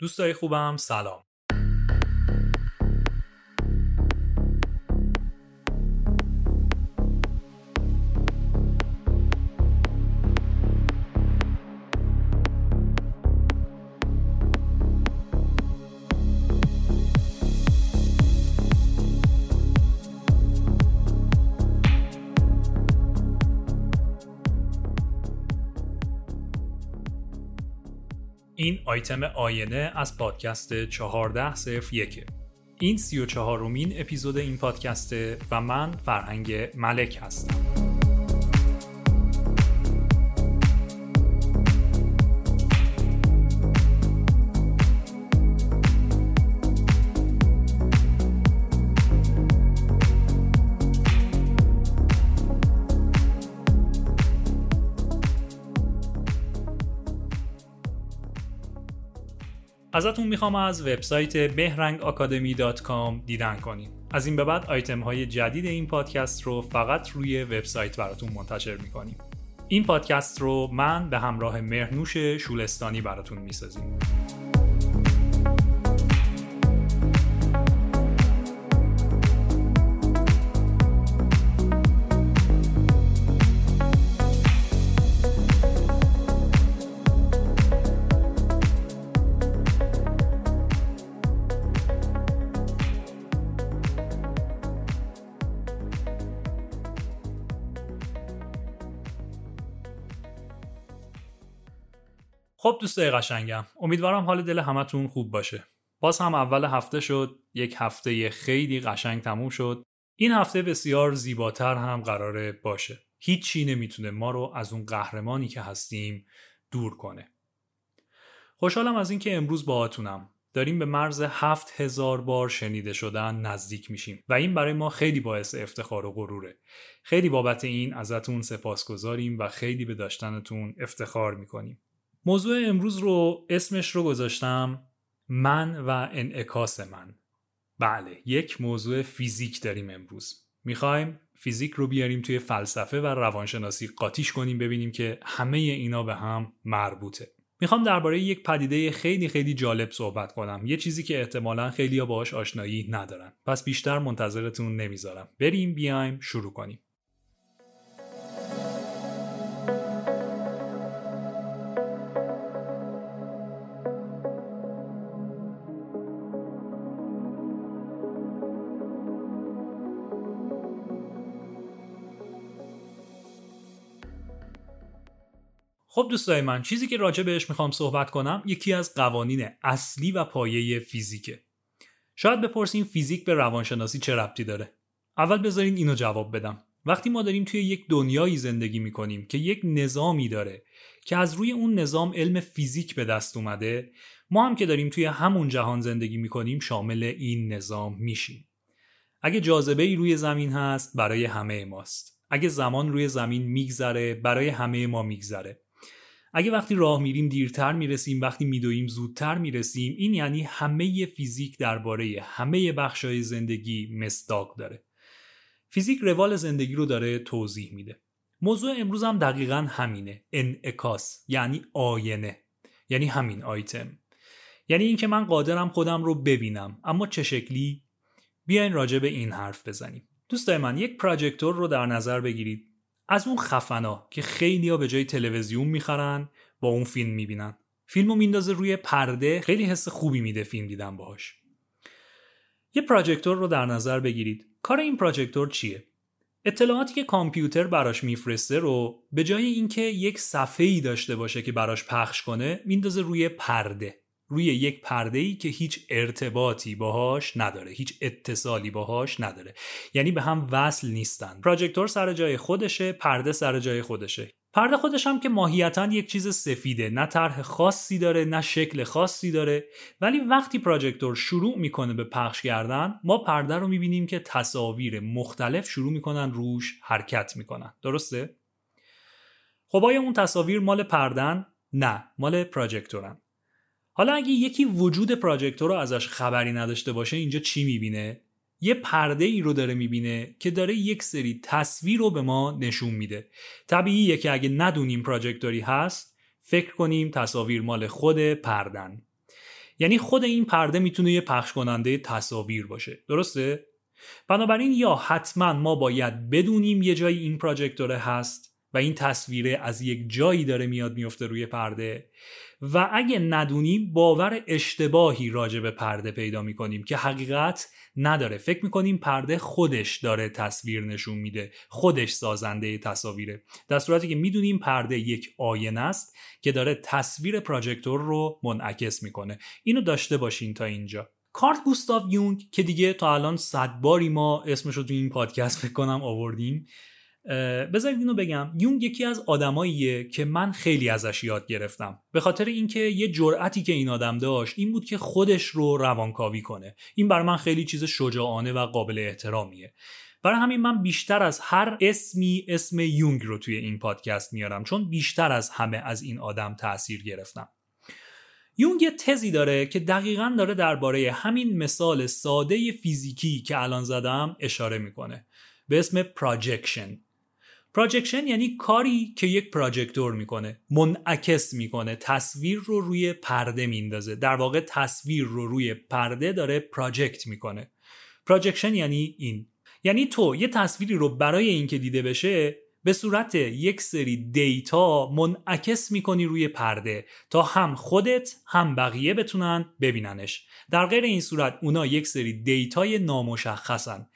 دوستای خوبم سلام. این آیتم آینه از پادکست 1401. این 34مین اپیزود این پادکسته و من فرهنگ ملک هستم. ازتون میخوام از وبسایت behrangacademy.com دیدن کنین. از این به بعد آیتم های جدید این پادکست رو فقط روی وبسایت براتون منتشر میکنیم. این پادکست رو من به همراه مهنوش شولستانی براتون میسازیم. خب دوستای قشنگم، امیدوارم حال دل همتون خوب باشه. باز هم اول هفته شد، یک هفته خیلی قشنگ تموم شد. این هفته بسیار زیباتر هم قراره باشه. هیچی نمیتونه ما رو از اون قهرمانی که هستیم دور کنه. خوشحالم از این که امروز باهاتونم. داریم به مرز 7000 بار شنیده شدن نزدیک میشیم و این برای ما خیلی باعث افتخار و غروره. خیلی بابت این ازتون سپاسگزاریم و خیلی به داشتنتون افتخار میکنیم. موضوع امروز رو اسمش رو گذاشتم من و انعکاس من. بله، یک موضوع فیزیک داریم امروز. میخوایم فیزیک رو بیاریم توی فلسفه و روانشناسی قاطیش کنیم، ببینیم که همه اینا به هم مربوطه. میخوام درباره یک پدیده خیلی خیلی جالب صحبت کنم، یه چیزی که احتمالاً خیلی‌ها باهاش آشنایی ندارن. پس بیشتر منتظرتون نمیذارم. بیایم شروع کنیم. خب دوستای من، چیزی که راجع بهش میخوام صحبت کنم یکی از قوانین اصلی و پایه فیزیکه. شاید بپرسین فیزیک به روانشناسی چه ربطی داره؟ اول بذارین اینو جواب بدم. وقتی ما داریم توی یک دنیایی زندگی میکنیم که یک نظامی داره که از روی اون نظام علم فیزیک به دست اومده، ما هم که داریم توی همون جهان زندگی میکنیم شامل این نظام میشیم. اگه جاذبه‌ای روی زمین هست، برای همه ماست. اگه زمان روی زمین میگذره، برای همه ما میگذره. اگه وقتی راه میریم دیرتر میرسیم، وقتی میدویم زودتر میرسیم، این یعنی همه فیزیک درباره همه بخشای زندگی مصداق داره. فیزیک روال زندگی رو داره توضیح میده. موضوع امروز هم دقیقاً همینه، انعکاس، یعنی آینه، یعنی همین آیتم، یعنی اینکه من قادرم خودم رو ببینم، اما چه شکلی؟ بیاین راجع به این حرف بزنیم. دوستای من، یک پروژکتور رو در نظر بگیرید، از اون خفنا که خیلی‌ها به جای تلویزیون میخرن با اون فیلم میبینن. فیلمو میندازه روی پرده، خیلی حس خوبی میده فیلم دیدن باهاش. یه پروژکتور رو در نظر بگیرید. کار این پروژکتور چیه؟ اطلاعاتی که کامپیوتر براش میفرسته رو به جای اینکه یک صفحه‌ای داشته باشه که براش پخش کنه، میندازه روی پرده، روی یک پرده‌ای که هیچ ارتباطی باهاش نداره، هیچ اتصالی باهاش نداره، یعنی به هم وصل نیستن. پروژکتور سر جای خودشه، پرده سر جای خودشه. پرده خودش هم که ماهیتاً یک چیز سفیده، نه طرح خاصی داره، نه شکل خاصی داره، ولی وقتی پروژکتور شروع میکنه به پخش کردن، ما پرده رو میبینیم که تصاویر مختلف شروع میکنن روش حرکت میکنن. درسته؟ خب آیا اون تصاویر مال پردن؟ نه، مال پروژکتورن. حالا اگه یکی وجود پروژکتور رو ازش خبری نداشته باشه، اینجا چی میبینه؟ یه پرده ای رو داره میبینه که داره یک سری تصویر رو به ما نشون میده. طبیعیه که اگه ندونیم پروژکتوری هست، فکر کنیم تصاویر مال خود پردن. یعنی خود این پرده میتونه یه پخش کننده تصاویر باشه، درسته؟ بنابراین یا حتما ما باید بدونیم یه جایی این پروژکتور هست و این تصویره از یک جایی داره میاد میفته روی پرده، و اگه ندونیم باور اشتباهی راجع به پرده پیدا میکنیم که حقیقت نداره. فکر میکنیم پرده خودش داره تصویر نشون میده، خودش سازنده تصاویره، در صورتی که میدونیم پرده یک آینه است که داره تصویر پروژکتور رو منعکس میکنه. اینو داشته باشین تا اینجا. کارل گوستاف یونگ که دیگه تا الان 100 باری ما اسمش رو تو این پادکست فکر کنم آوردیم، بذارید اینو بگم، یونگ یکی از آدماییه که من خیلی ازش یاد گرفتم، به خاطر اینکه یه جرأتی که این آدم داشت این بود که خودش رو روانکاوی کنه. این برای من خیلی چیز شجاعانه و قابل احترامیه. برای همین من بیشتر از هر اسمی اسم یونگ رو توی این پادکست میارم، چون بیشتر از همه از این آدم تأثیر گرفتم. یونگ یه تزی داره که دقیقاً داره درباره همین مثال ساده فیزیکی که الان زدم اشاره میکنه، به اسم پروجکشن. پروجکشن یعنی کاری که یک پروژکتور میکنه، منعکس میکنه، تصویر رو روی پرده میندازه. در واقع تصویر رو روی پرده داره پروجکت میکنه. پروجکشن یعنی این، یعنی تو یه تصویری رو برای اینکه دیده بشه به صورت یک سری دیتا منعکس میکنی روی پرده تا هم خودت هم بقیه بتونن ببیننش. در غیر این صورت اونا یک سری دیتای نامشخصن.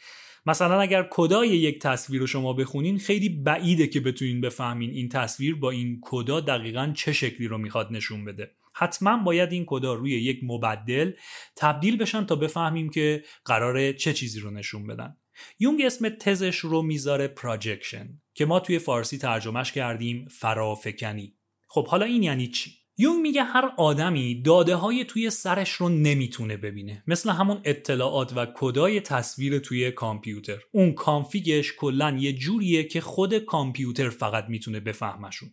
مثلا اگر کدای یک تصویر رو شما بخونین، خیلی بعیده که بتونین بفهمین این تصویر با این کدا دقیقاً چه شکلی رو میخواد نشون بده. حتما باید این کدا روی یک مبدل تبدیل بشن تا بفهمیم که قراره چه چیزی رو نشون بدن. یونگ اسم تزش رو میذاره پروجکشن، که ما توی فارسی ترجمهش کردیم فرافکنی. خب حالا این یعنی چی؟ یونگ میگه هر آدمی داده های توی سرش رو نمیتونه ببینه، مثل همون اطلاعات و کدای تصویر توی کامپیوتر. اون کانفیگش کلن یه جوریه که خود کامپیوتر فقط میتونه بفهمشون.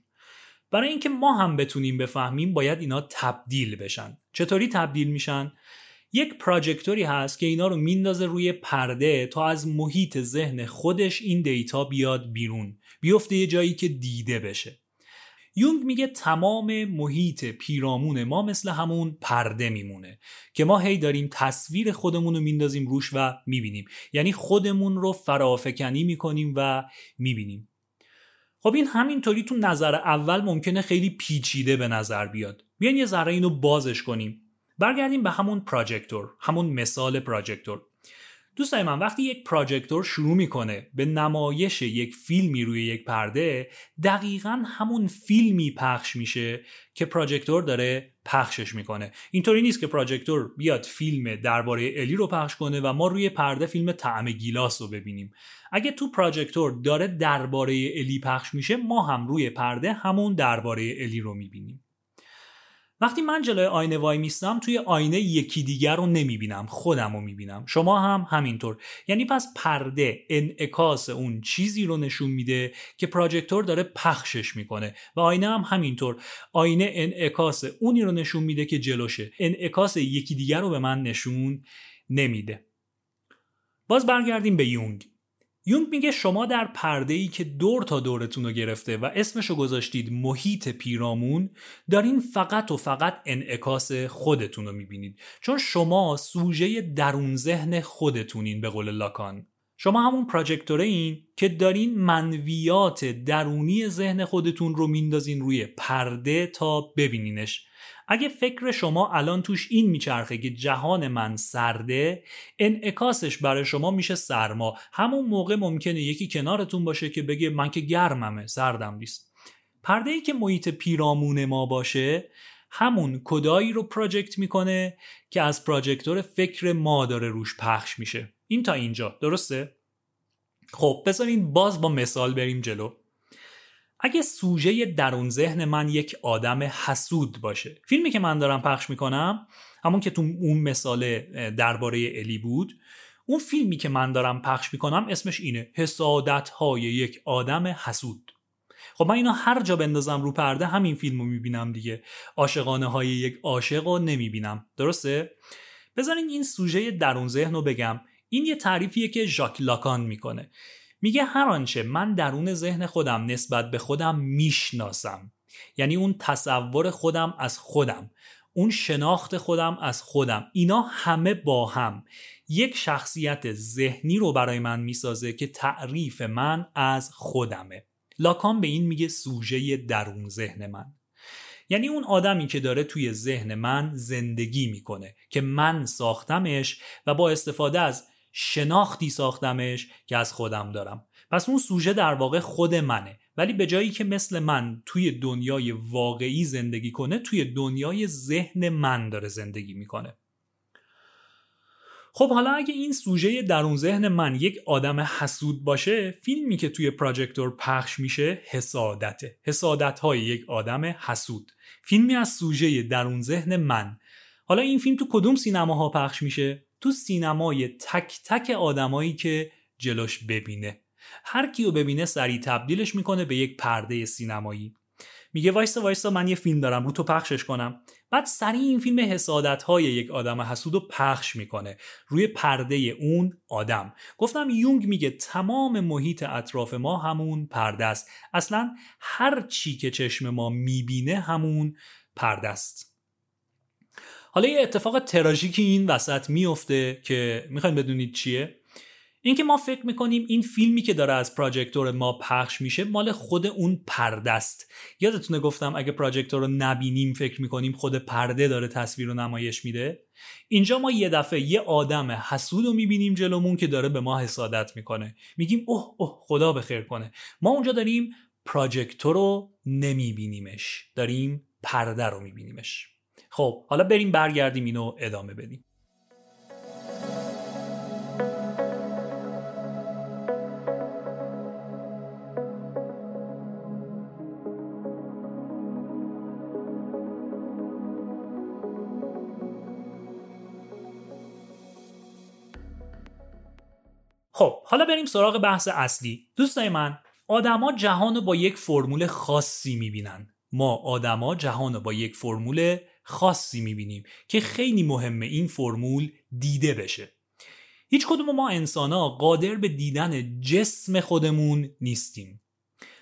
برای اینکه ما هم بتونیم بفهمیم باید اینا تبدیل بشن. چطوری تبدیل میشن؟ یک پروژکتوری هست که اینا رو میندازه روی پرده تا از محیط ذهن خودش این دیتا بیاد بیرون، بیفته یه جایی که دیده بشه. یونگ میگه تمام محیط پیرامون ما مثل همون پرده میمونه که ما هی داریم تصویر خودمون رو میندازیم روش و میبینیم، یعنی خودمون رو فرافکنی میکنیم و میبینیم. خب این همینطوری تو نظر اول ممکنه خیلی پیچیده به نظر بیاد. بیاین یه ذره اینو بازش کنیم، برگردیم به همون پروژکتور، همون مثال پروژکتور. دوستای من، وقتی یک پروژکتور شروع میکنه به نمایش یک فیلمی روی یک پرده، دقیقاً همون فیلمی پخش میشه که پروژکتور داره پخشش میکنه. اینطوری نیست که پروژکتور بیاد فیلم درباره الی رو پخش کنه و ما روی پرده فیلم طعم گیلاس رو ببینیم. اگه تو پروژکتور داره درباره الی پخش میشه، ما هم روی پرده همون درباره الی رو میبینیم. وقتی من جلوی آینه وای میستم، توی آینه یکی دیگر رو نمیبینم، خودم رو میبینم. شما هم همینطور. یعنی پس پرده انعکاس اون چیزی رو نشون میده که پروژکتور داره پخشش میکنه، و آینه هم همینطور. آینه انعکاس اونی رو نشون میده که جلوشه، انعکاس یکی دیگر رو به من نشون نمیده. باز برگردیم به یونگ. یونگ میگه شما در پرده‌ای که دور تا دورتون رو گرفته و اسمشو گذاشتید محیط پیرامون، دارین فقط و فقط انعکاس خودتون رو میبینید، چون شما سوژه درون ذهن خودتونین. به قول لاکان شما همون پروژکتورین که دارین منویات درونی ذهن خودتون رو میندازین روی پرده تا ببینینش. اگه فکر شما الان توش این میچرخه که جهان من سرده، انعکاسش برای شما میشه سرما. همون موقع ممکنه یکی کنارتون باشه که بگه من که گرممه، سردم نیست. پرده‌ای که محیط پیرامون ما باشه همون کدایی رو پروژکت میکنه که از پروژکتور فکر ما داره روش پخش میشه. این تا اینجا درسته؟ خب بذارین باز با مثال بریم جلو. اگه سوژه درون ذهن من یک آدم حسود باشه، فیلمی که من دارم پخش میکنم، همون که تو اون مثال درباره الی بود، اون فیلمی که من دارم پخش میکنم اسمش اینه، حسادت‌های یک آدم حسود. خب من اینو هر جا بندازم رو پرده همین فیلمو میبینم دیگه، عاشقانه‌های یک عاشقو نمیبینم، درسته؟ بذارین این سوژه درون ذهن رو بگم. این یه تعریفیه که ژاک لاکان میکنه. میگه هر آنچه من درون ذهن خودم نسبت به خودم میشناسم، یعنی اون تصور خودم از خودم، اون شناخت خودم از خودم، اینا همه با هم یک شخصیت ذهنی رو برای من میسازه که تعریف من از خودمه. لاکان به این میگه سوژه درون ذهن من، یعنی اون آدمی که داره توی ذهن من زندگی میکنه که من ساختمش و با استفاده از شناختی ساختمش که از خودم دارم. پس اون سوژه در واقع خود منه، ولی به جایی که مثل من توی دنیای واقعی زندگی کنه، توی دنیای ذهن من داره زندگی میکنه. خب حالا اگه این سوژه درون ذهن من یک آدم حسود باشه، فیلمی که توی پروژکتور پخش میشه حسادته، حسادت‌های یک آدم حسود، فیلمی از سوژه درون ذهن من. حالا این فیلم تو کدوم سینماها پخش میشه؟ تو سینمای تک تک آدمایی که جلوش ببینه، هر کیو ببینه سریع تبدیلش میکنه به یک پرده سینمایی. میگه وایسا من یه فیلم دارم رو تو پخشش کنم، بعد سریع این فیلم حسادت‌های یک آدم حسود رو پخش میکنه روی پرده اون آدم. گفتم یونگ میگه تمام محیط اطراف ما همون پرده است، اصلا هر چی که چشم ما میبینه همون پرده است. حالا یه اتفاق تراژیکی این وسط میفته که میخوایم بدونید چیه؟ اینکه ما فکر میکنیم این فیلمی که داره از پروژکتور ما پخش میشه مال خود اون پرده است. یادتونه گفتم اگه پروژکتور رو نبینیم فکر میکنیم خود پرده داره تصویر رو نمایش میده؟ اینجا ما یه دفعه یه آدم حسود رو میبینیم جلومون که داره به ما حسادت میکنه، میگیم اوه خدا بخیر کنه. ما اونجا داریم پروژکتور رو نمیبینیمش، داریم پرده رو میبینیمش. خب حالا بریم برگردیم اینو ادامه بدیم. خب حالا بریم سراغ بحث اصلی. دوستای من، آدما جهانو با یک فرمول خاصی میبینن. ما آدما جهانو با یک فرمول خاصی میبینیم که خیلی مهمه این فرمول دیده بشه. هیچ کدوم ما انسانا قادر به دیدن جسم خودمون نیستیم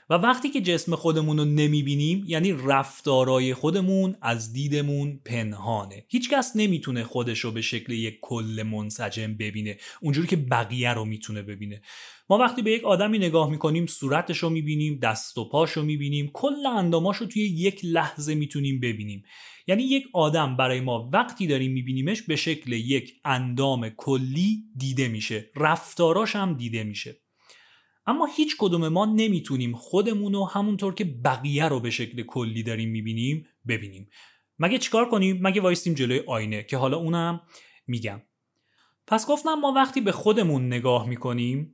و وقتی که جسم خودمون رو نمیبینیم یعنی رفتارای خودمون از دیدمون پنهانه. هیچکس نمیتونه خودش رو به شکل یک کل منسجم ببینه اونجوری که بقیه رو میتونه ببینه. ما وقتی به یک آدمی نگاه میکنیم صورتش رو میبینیم، دست و پاش رو میبینیم، کل انداماش رو توی یک لحظه میتونیم ببینیم. یعنی یک آدم برای ما وقتی داریم میبینیمش به شکل یک اندام کلی دیده میشه، رفتاراش هم دیده میشه. اما هیچ کدوم ما نمیتونیم خودمون رو همونطور که بقیه رو به شکل کلی داریم میبینیم ببینیم. مگه چیکار کنیم؟ مگه وایسیم جلوی آینه که حالا اونم میگم. پس گفتم ما وقتی به خودمون نگاه میکنیم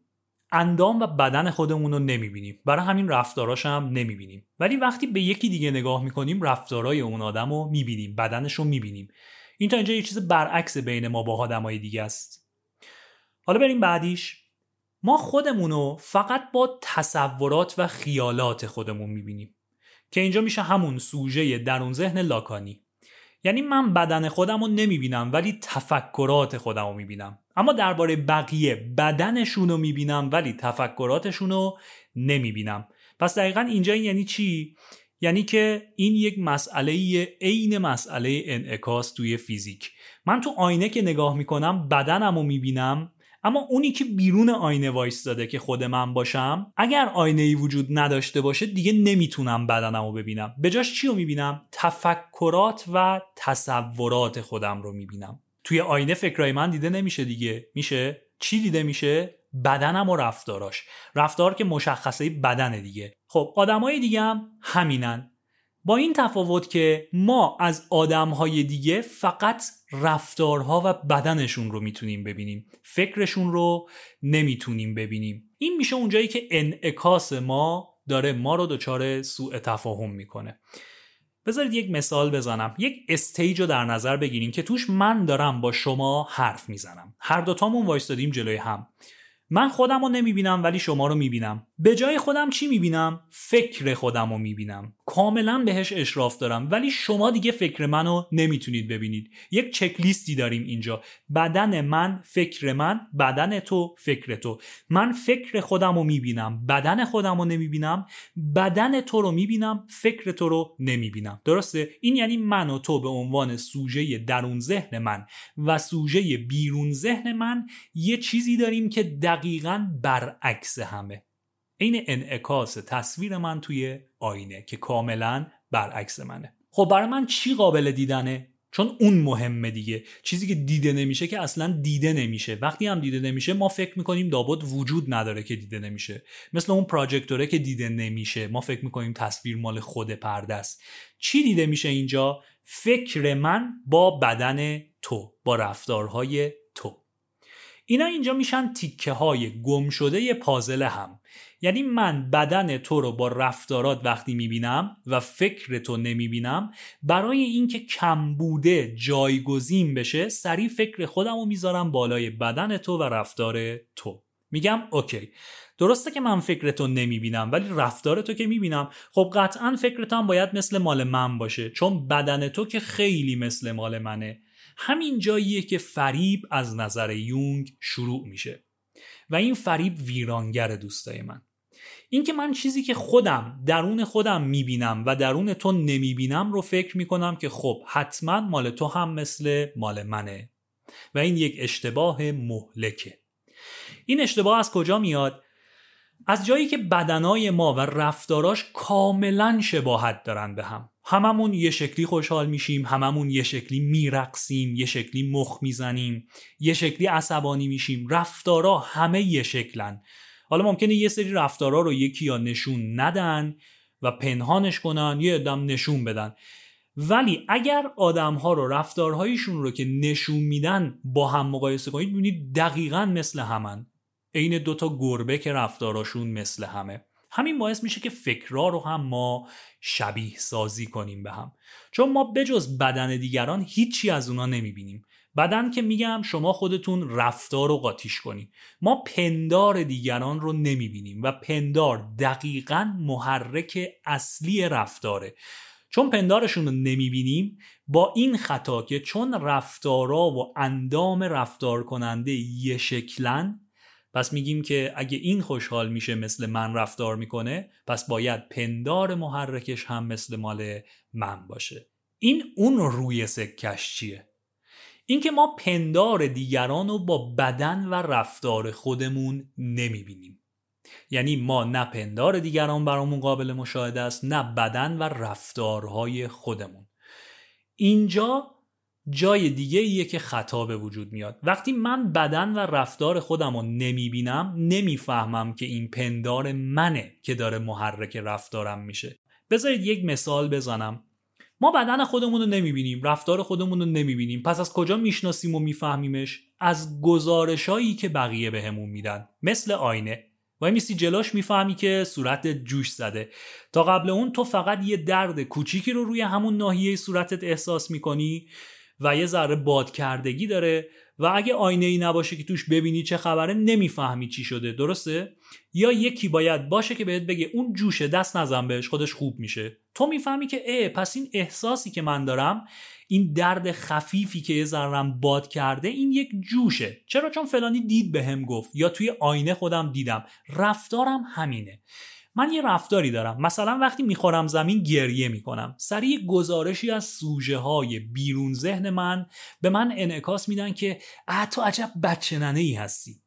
اندام و بدن خودمون رو نمیبینیم، برای همین رفتاراش هم نمیبینیم. ولی وقتی به یکی دیگه نگاه میکنیم رفتارای اون آدم رو میبینیم، بدنش رو میبینیم. این تا اینجا یه چیز برعکس بین ما با آدمای دیگه است. حالا بریم بعدیش. ما خودمونو فقط با تصورات و خیالات خودمون میبینیم که اینجا میشه همون سوژه درون ذهن لاکانی. یعنی من بدن خودمو نمیبینم ولی تفکرات خودمو میبینم، اما درباره بقیه بدنشونو میبینم ولی تفکراتشونو نمیبینم. پس دقیقاً اینجا یعنی چی؟ یعنی که این یک مسئله عین مسئله انعکاس توی فیزیک. من تو آینه که نگاه میکنم بدنمو میبینم، اما اونی که بیرون آینه وایستاده که خود من باشم، اگر آینه‌ای وجود نداشته باشه دیگه نمیتونم بدنمو ببینم. به جاش چی رو میبینم؟ تفکرات و تصورات خودم رو میبینم. توی آینه فکرای من دیده نمیشه دیگه. میشه؟ چی دیده میشه؟ بدنم و رفتاراش. رفتار که مشخصه بدنه دیگه. خب آدمای دیگه هم همینن. با این تفاوت که ما از آدم‌های دیگه فقط رفتارها و بدنشون رو میتونیم ببینیم، فکرشون رو نمیتونیم ببینیم. این میشه اونجایی که انعکاس ما داره ما رو دچار سوء تفاهم میکنه. بذارید یک مثال بزنم. یک استیج رو در نظر بگیریم که توش من دارم با شما حرف میزنم، هر دوتامون وایستادیم جلوی هم. من خودم رو نمیبینم ولی شما رو میبینم. به جای خودم چی میبینم؟ فکر خودم رو میبینم، کاملا بهش اشراف دارم، ولی شما دیگه فکر منو نمیتونید ببینید. یک چک لیستی داریم اینجا: بدن من، فکر من، بدن تو، فکر تو. من فکر خودم رو میبینم، بدن خودم رو نمیبینم، بدن تو رو میبینم، فکر تو رو نمیبینم. درسته؟ این یعنی من و تو به عنوان سوژه درون ذهن من و سوژه بیرون ذهن من یه چیزی داریم که دقیقاً برعکس همه. این انعکاس تصویر من توی آینه که کاملا برعکس منه. خب برای من چی قابل دیدنه؟ چون اون مهمه دیگه. چیزی که دیده نمیشه که اصلا دیده نمیشه. وقتی هم دیده نمیشه ما فکر میکنیم لابد وجود نداره که دیده نمیشه. مثل اون پراجکتوره که دیده نمیشه، ما فکر میکنیم تصویر مال خود پرده است. چی دیده میشه اینجا؟ فکر من با بدن تو، با رفتارهای تو. اینا اینجا میشن تیکه های گم شده پازل هم. یعنی من بدن تو رو با رفتارات وقتی میبینم و فکر تو نمیبینم، برای اینکه کم بوده جایگزین بشه سریع فکر خودم رو میذارم بالای بدن تو و رفتار تو. میگم اوکی، درسته که من فکر تو نمیبینم ولی رفتار تو که میبینم، خب قطعا فکر تو هم باید مثل مال من باشه، چون بدن تو که خیلی مثل مال منه. همین جاییه که فریب از نظر یونگ شروع میشه و این فریب ویرانگر دوستای من. این که من چیزی که خودم درون خودم میبینم و درون تو نمیبینم رو فکر میکنم که خب حتما مال تو هم مثل مال منه و این یک اشتباه مهلکه. این اشتباه از کجا میاد؟ از جایی که بدنای ما و رفتاراش کاملا شباهت دارن به هم. هممون یه شکلی خوشحال میشیم، هممون یه شکلی میرقصیم، یه شکلی مخ میزنیم، یه شکلی عصبانی میشیم. رفتارا همه یه شکلن. حالا ممکنه یه سری رفتارا رو یکیا نشون ندن و پنهانش کنن، یه آدم نشون بدن، ولی اگر آدم‌ها رو رفتارهایشون رو که نشون میدن با هم مقایسه کنید می‌بینید دقیقاً مثل همن. این دوتا گربه که رفتاراشون مثل همه. همین باعث میشه که فکرها رو هم ما شبیه سازی کنیم به هم، چون ما بجز بدن دیگران هیچی از اونا نمیبینیم. بدن که میگم شما خودتون رفتار رو قاطیش کنید. ما پندار دیگران رو نمیبینیم و پندار دقیقاً محرک اصلی رفتاره. چون پندارشون رو نمیبینیم، با این خطا که چون رفتارا و اندام رفتار کننده یه شکلن، پس میگیم که اگه این خوشحال میشه مثل من رفتار میکنه، پس باید پندار محرکش هم مثل مال من باشه. این اون روی سکش چیه؟ این که ما پندار دیگران رو با بدن و رفتار خودمون نمیبینیم. یعنی ما نه پندار دیگران برامون قابل مشاهده است، نه بدن و رفتارهای خودمون. اینجا جای دیگه ایه که خطا به وجود میاد. وقتی من بدن و رفتار خودم رو نمیبینم، نمیفهمم که این پندار منه که داره محرک رفتارم میشه. بذارید یک مثال بزنم. ما بدن خودمون رو نمیبینیم، رفتار خودمون رو نمیبینیم، پس از کجا میشناسیم و میفهمیمش؟ از گزارشایی که بقیه بهمون میدن. مثل آینه و میسی جلوش میفهمی که صورتت جوش زده. تا قبل اون تو فقط یه درد کوچیکی رو روی همون ناحیه صورتت احساس میکنی و یه ذره بادکردگی داره و اگه آینه ای نباشه که توش ببینی چه خبره نمیفهمی چی شده. درسته؟ یا یکی باید باشه که بهت بگه اون جوشه، دست نزن بهش، خودش خوب میشه. تو میفهمی که پس این احساسی که من دارم، این درد خفیفی که یه ذره‌ام باد کرده، این یک جوشه. چرا؟ چون فلانی دید بهم گفت یا توی آینه خودم دیدم. رفتارم همینه. من یه رفتاری دارم، مثلا وقتی میخورم زمین گریه میکنم. سریع گزارشی از سوژه های بیرون ذهن من به من انعکاس میدن که تو عجب بچه‌ننه‌ای هستی.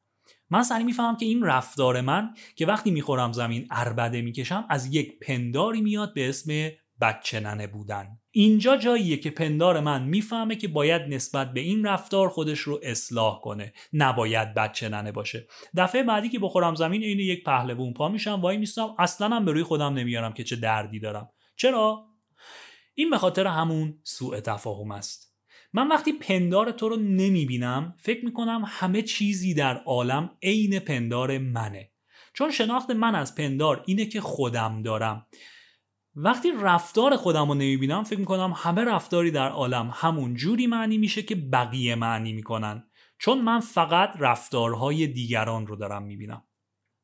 من سریع میفهمم که این رفتار من که وقتی میخورم زمین عربده میکشم از یک پنداری میاد به اسم بچه‌ننه بودن. اینجا جاییه که پندار من میفهمه که باید نسبت به این رفتار خودش رو اصلاح کنه، نباید بچه‌ننه باشه. دفعه بعدی که بخورم زمین اینه یک پهلوون پا میشم، وای میستم، اصلا هم به روی خودم نمیارم که چه دردی دارم. چرا؟ این به خاطر همون سوء تفاهم است. من وقتی پندار تو رو نمیبینم فکر میکنم همه چیزی در عالم عین پندار منه، چون شناخت من از پندار اینه که خودم دارم. وقتی رفتار خودم رو نمیبینم فکر میکنم همه رفتاری در عالم همون جوری معنی میشه که بقیه معنی میکنن، چون من فقط رفتارهای دیگران رو دارم میبینم.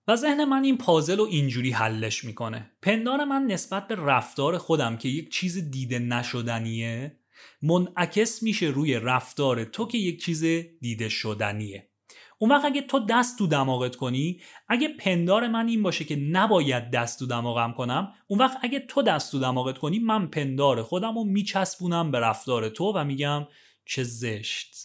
و ذهن من این پازل رو اینجوری حلش میکنه. پندار من نسبت به رفتار خودم که یک چیز دیده نشدنیه منعکس میشه روی رفتار تو که یک چیز دیده شدنیه. اون وقت اگه تو دست تو دماغت کنی، اگه پندار من این باشه که نباید دست تو دماغم کنم، اون وقت اگه تو دست تو دماغت کنی، من پندار خودم رو میچسبونم به رفتار تو و میگم چه زشت.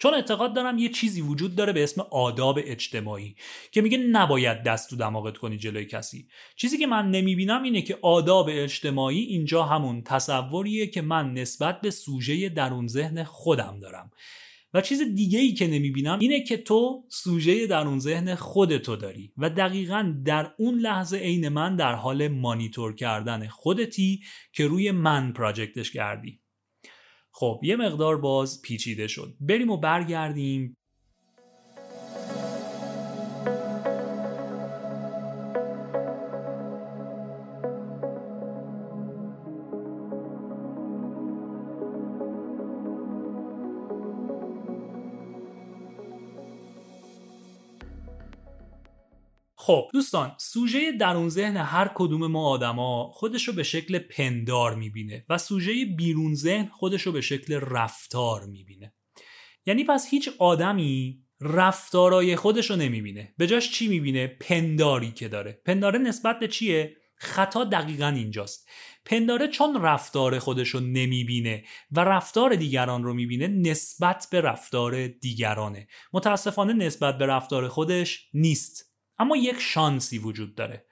چون اعتقاد دارم یه چیزی وجود داره به اسم آداب اجتماعی که میگه نباید دست تو دماغت کنی جلوی کسی. چیزی که من نمیبینم اینه که آداب اجتماعی اینجا همون تصوریه که من نسبت به سوژه درون ذهن خودم دارم. و چیز دیگه‌ای که نمیبینم اینه که تو سوژه درون ذهن خودتو داری و دقیقاً در اون لحظه عین من در حال مانیتور کردن خودتی که روی من پراجکتش کردی. خب یه مقدار باز پیچیده شد. بریم و برگردیم. خب دوستان، سوژه درون ذهن هر کدوم ما آدما خودشو به شکل پندار میبینه و سوژه بیرون ذهن خودشو به شکل رفتار میبینه. یعنی پس هیچ آدمی رفتارای خودشو نمیبینه. به جاش چی میبینه؟ پنداری که داره. پنداره نسبت به چیه؟ خطا دقیقاً اینجاست. پنداره چون رفتار خودشو نمیبینه و رفتار دیگران رو میبینه، نسبت به رفتار دیگرانه. متاسفانه نسبت به رفتار خودش نیست. اما یک شانسی وجود داره.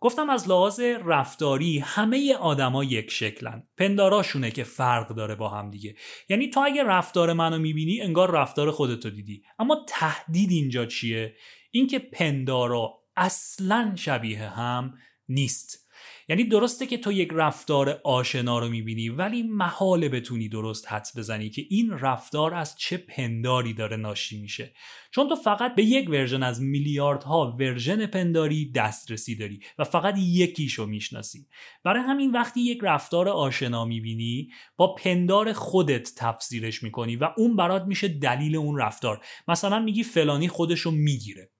گفتم از لحاظ رفتاری همه آدما یک شکلن. پنداراشونه که فرق داره با هم دیگه. یعنی تو اگه رفتار منو میبینی، انگار رفتار خودتو دیدی. اما تهدید اینجا چیه؟ اینکه پندارا اصلاً شبیه هم نیست. یعنی درسته که تو یک رفتار آشنا رو میبینی، ولی محاله بتونی درست حدس بزنی که این رفتار از چه پنداری داره ناشی میشه، چون تو فقط به یک ورژن از میلیاردها ورژن پنداری دسترسی داری و فقط یکیشو میشناسی. برای همین وقتی یک رفتار آشنا میبینی، با پندار خودت تفسیرش میکنی و اون برات میشه دلیل اون رفتار. مثلا میگی فلانی خودشو میگیره.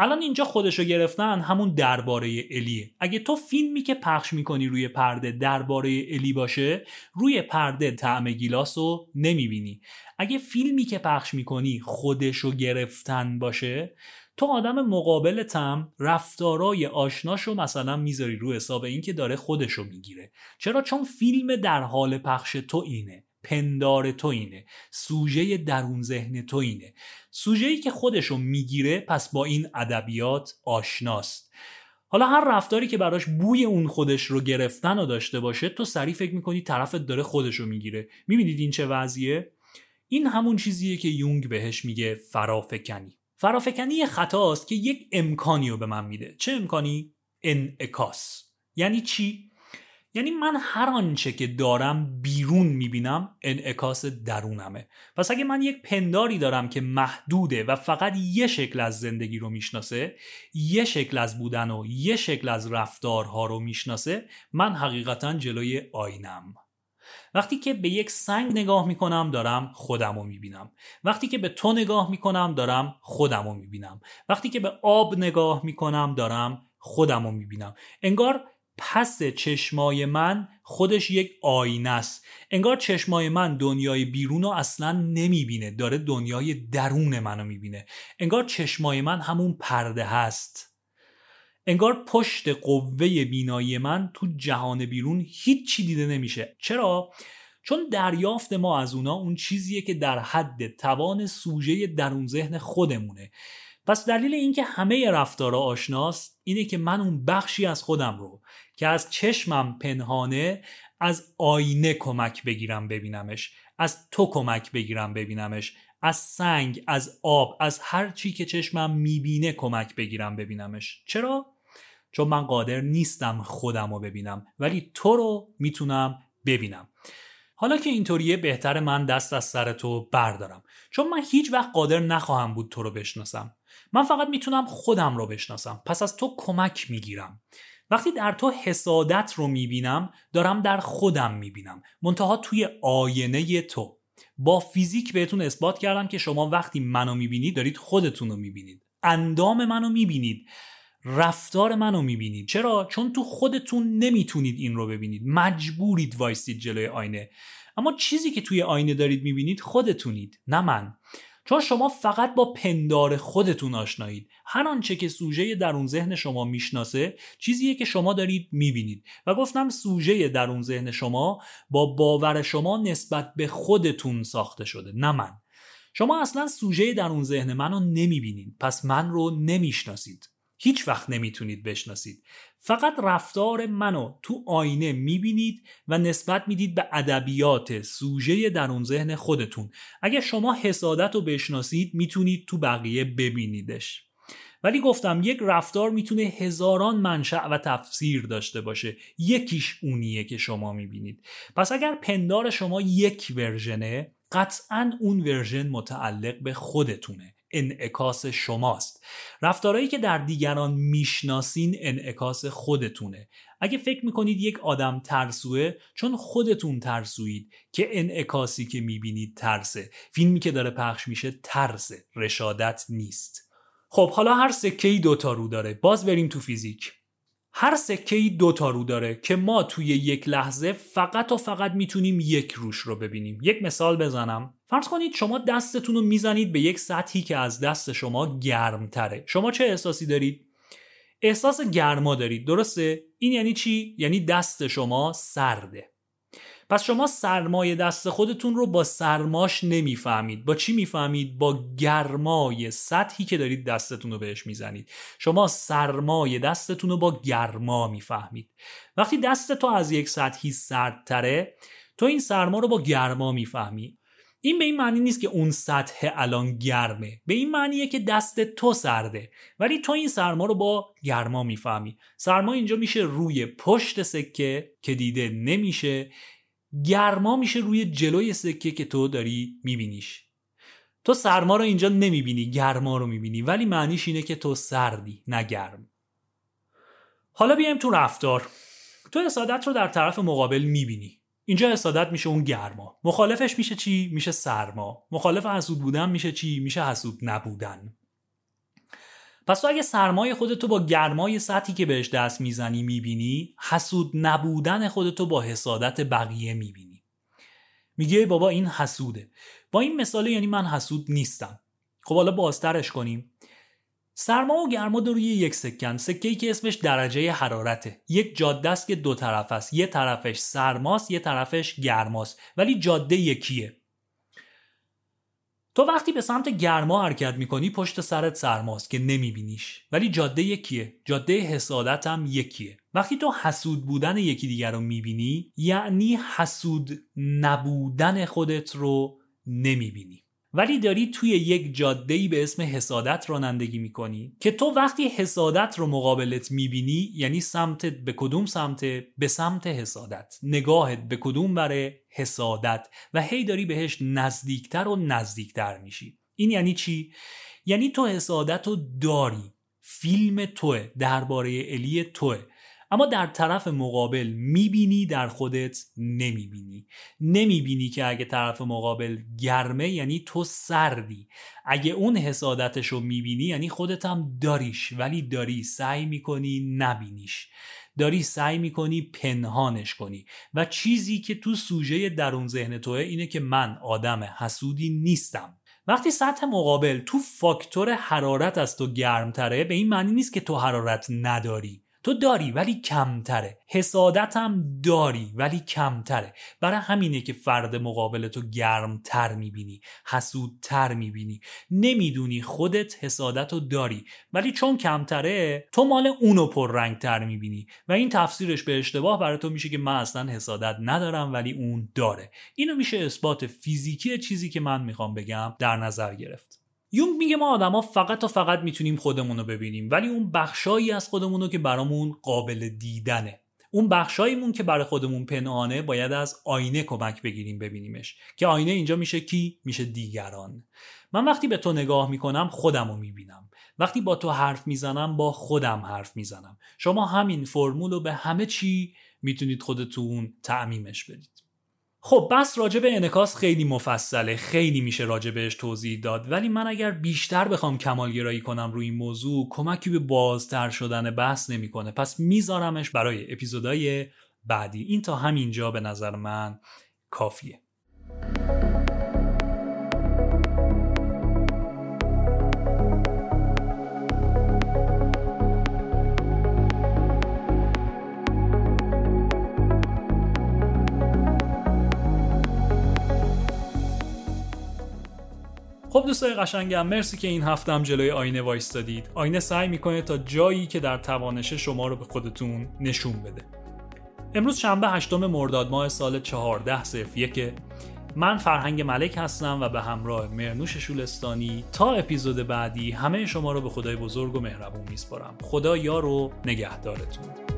الان اینجا خودشو گرفتن همون درباره الیه. اگه تو فیلمی که پخش میکنی روی پرده درباره الی باشه، روی پرده طعم گیلاسو نمیبینی. اگه فیلمی که پخش میکنی خودشو گرفتن باشه، تو آدم مقابلت هم رفتارای آشناشو مثلا میذاری رو حساب این که داره خودشو میگیره. چرا؟ چون فیلم در حال پخش تو اینه. پندار تو اینه. سوژه درون ذهن تو اینه. سوژه‌ای که خودشو میگیره، پس با این ادبیات آشناست. حالا هر رفتاری که براش بوی اون خودش رو گرفتن و داشته باشه، تو سریع فکر میکنی طرفت داره خودشو میگیره. میبینید این چه وضعیه؟ این همون چیزیه که یونگ بهش میگه فرافکنی. فرافکنی یه خطاست که یک امکانی رو به من میده. چه امکانی؟ انعکاس. یعنی چی؟ یعنی من هر آنچه که دارم بیرون میبینم، انعکاس درونمه. پس اگه من یک پنداری دارم که محدوده و فقط یه شکل از زندگی رو میشناسه، یه شکل از بودن و یه شکل از رفتارها رو میشناسه، من حقیقتاً جلوی آینم. وقتی که به یک سنگ نگاه میکنم، دارم خودم رو میبینم. وقتی که به تو نگاه میکنم، دارم خودم رو میبینم. وقتی که به آب نگاه میکنم، دارم خودم رو میبینم. انگار پس چشمای من خودش یک آینه است. انگار چشمای من دنیای بیرون رو اصلا نمیبینه، داره دنیای درون منو میبینه. انگار چشمای من همون پرده هست. انگار پشت قوه بینایی من تو جهان بیرون هیچی دیده نمیشه. چرا؟ چون دریافت ما از اونا اون چیزیه که در حد توان سوژه درون ذهن خودمونه. پس دلیل اینکه همه رفتارها آشناست اینه که من اون بخشی از خودم رو که از چشمم پنهانه، از آینه کمک بگیرم ببینمش، از تو کمک بگیرم ببینمش، از سنگ، از آب، از هر چی که چشمم میبینه کمک بگیرم ببینمش. چرا؟ چون من قادر نیستم خودم رو ببینم، ولی تو رو میتونم ببینم. حالا که اینطوریه، بهتر من دست از سر تو بردارم، چون من هیچ وقت قادر نخواهم بود تو رو بشناسم. من فقط میتونم خودم رو بشناسم. پس از تو کمک میگیرم. وقتی در تو حسادت رو میبینم، دارم در خودم میبینم، منتها توی آینه تو. با فیزیک بهتون اثبات کردم که شما وقتی منو میبینید، دارید خودتون رو میبینید، اندام منو میبینید، رفتار منو میبینید. چرا؟ چون تو خودتون نمیتونید این رو ببینید، مجبورید وایسید جلوی آینه. اما چیزی که توی آینه دارید میبینید خودتونید، نه من، چون شما فقط با پندار خودتون آشنایید. هر آنچه که سوژه درون ذهن شما میشناسه چیزیه که شما دارید میبینید. و گفتم سوژه درون ذهن شما با باور شما نسبت به خودتون ساخته شده، نه من. شما اصلا سوژه درون ذهن منو نمیبینید، پس من رو نمیشناسید، هیچ وقت نمیتونید بشناسید. فقط رفتار منو تو آینه میبینید و نسبت میدید به ادبیات سوژه درون ذهن خودتون. اگه شما حسادت رو بشناسید میتونید تو بقیه ببینیدش. ولی گفتم یک رفتار میتونه هزاران منشأ و تفسیر داشته باشه، یکیش اونیه که شما میبینید. پس اگر پندار شما یک ورژنه، قطعاً اون ورژن متعلق به خودتونه، انعکاس شماست. رفتارهایی که در دیگران میشناسین انعکاس خودتونه. اگه فکر میکنید یک آدم ترسوه، چون خودتون ترسویید که انعکاسی که میبینید ترسه. فیلمی که داره پخش میشه ترسه، رشادت نیست. خب حالا هر سکه‌ای دوتا رو داره. باز بریم تو فیزیک. هر سکه‌ای دوتا رو داره که ما توی یک لحظه فقط و فقط میتونیم یک روش رو ببینیم. یک مثال بزنم. فرض کنید شما دستتون رو میزنید به یک سطحی که از دست شما گرمتره. شما چه احساسی دارید؟ احساس گرما دارید، درسته؟ این یعنی چی؟ یعنی دست شما سرده. پس شما سرمای دست خودتون رو با سرماش نمیفهمید. با چی میفهمید؟ با گرمای سطحی که دارید دستتون رو بهش میزنید. شما سرمای دستتون رو با گرما میفهمید. وقتی دست تو از یک سطحی سردتره، تو این سرما رو با گرما میفهمی. این به این معنی نیست که اون سطح الان گرمه، به این معنیه که دست تو سرده، ولی تو این سرما رو با گرما میفهمی. سرما اینجا میشه روی پشت سکه که دیده نمیشه، گرما میشه روی جلوی سکه که تو داری میبینیش. تو سرما رو اینجا نمیبینی، گرما رو میبینی، ولی معنیش اینه که تو سردی نه گرم. حالا بیایم تو رفتار. تو حسادت رو در طرف مقابل میبینی. اینجا حسادت میشه اون گرما، مخالفش میشه چی؟ میشه سرما. مخالف حسود بودن میشه چی؟ میشه حسود نبودن. پس تو اگه سرمای خودتو با گرمای سطحی که بهش دست میزنی میبینی، حسود نبودن خودتو با حسادت بقیه میبینی. میگه بابا این حسوده، با این مثاله یعنی من حسود نیستم. خب حالا بازترش کنیم. سرما و گرما دو روی یک سکن، سکه‌ای که اسمش درجه حرارته. یک جاده است که دو طرف است، یه طرفش سرماست یه طرفش گرماست، ولی جاده یکیه. تو وقتی به سمت گرما حرکت میکنی پشت سرت سرماست که نمیبینیش، ولی جاده یکیه. جاده حسادت هم یکیه. وقتی تو حسود بودن یکی دیگر رو میبینی، یعنی حسود نبودن خودت رو نمیبینی، ولی داری توی یک جاده‌ای به اسم حسادت رانندگی میکنی که تو وقتی حسادت رو مقابلت میبینی، یعنی سمتت به کدوم سمته؟ به سمت حسادت. نگاهت به کدوم بره؟ حسادت. و هی داری بهش نزدیکتر و نزدیکتر میشی. این یعنی چی؟ یعنی تو حسادت رو داری، فیلم توه، درباره الی توه، اما در طرف مقابل میبینی، در خودت نمیبینی. نمیبینی که اگه طرف مقابل گرمه یعنی تو سردی. اگه اون حسادتشو میبینی یعنی خودت هم داریش، ولی داری سعی میکنی نبینیش، داری سعی میکنی پنهانش کنی. و چیزی که تو سوژه درون ذهن توه اینه که من آدم حسودی نیستم. وقتی سطح مقابل تو فاکتور حرارت از تو گرمتره، به این معنی نیست که تو حرارت نداری. تو داری ولی کمتره. حسادت هم داری ولی کمتره. برای همینه که فرد مقابل تو گرمتر میبینی، حسودتر میبینی. نمیدونی خودت حسادت رو داری، ولی چون کمتره تو مال اونو پررنگتر میبینی و این تفسیرش به اشتباه برای تو میشه که من اصلا حسادت ندارم ولی اون داره. اینو میشه اثبات فیزیکی چیزی که من میخوام بگم در نظر گرفت. یونگ میگه ما آدما فقط و فقط میتونیم خودمون رو ببینیم، ولی اون بخشایی از خودمون رو که برامون قابل دیدنه، اون بخشاییمون که برای خودمون پنهانه، باید از آینه کمک بگیریم ببینیمش. که آینه اینجا میشه کی؟ میشه دیگران. من وقتی به تو نگاه میکنم خودم رو میبینم، وقتی با تو حرف میزنم با خودم حرف میزنم. شما همین فرمول رو به همه چی میتونید خودتون تعمیمش بدید. خب بس راجب انعکاس خیلی مفصله، خیلی میشه راجبش توضیح داد، ولی من اگر بیشتر بخوام کمالگرایی کنم روی این موضوع کمکی به بازتر شدن بحث نمیکنه، پس میذارمش برای اپیزودهای بعدی. این تا همینجا به نظر من کافیه. خب دوستای قشنگم، مرسی که این هفته هم جلوی آینه وایستادید. آینه سعی میکنه تا جایی که در توانشه شما رو به خودتون نشون بده. امروز شنبه 8 مرداد ماه سال 1401. من فرهنگ ملک هستم و به همراه مهنوش شولستانی تا اپیزود بعدی همه شما رو به خدای بزرگ و مهربون میسپارم. خدا یار و نگهدارتون.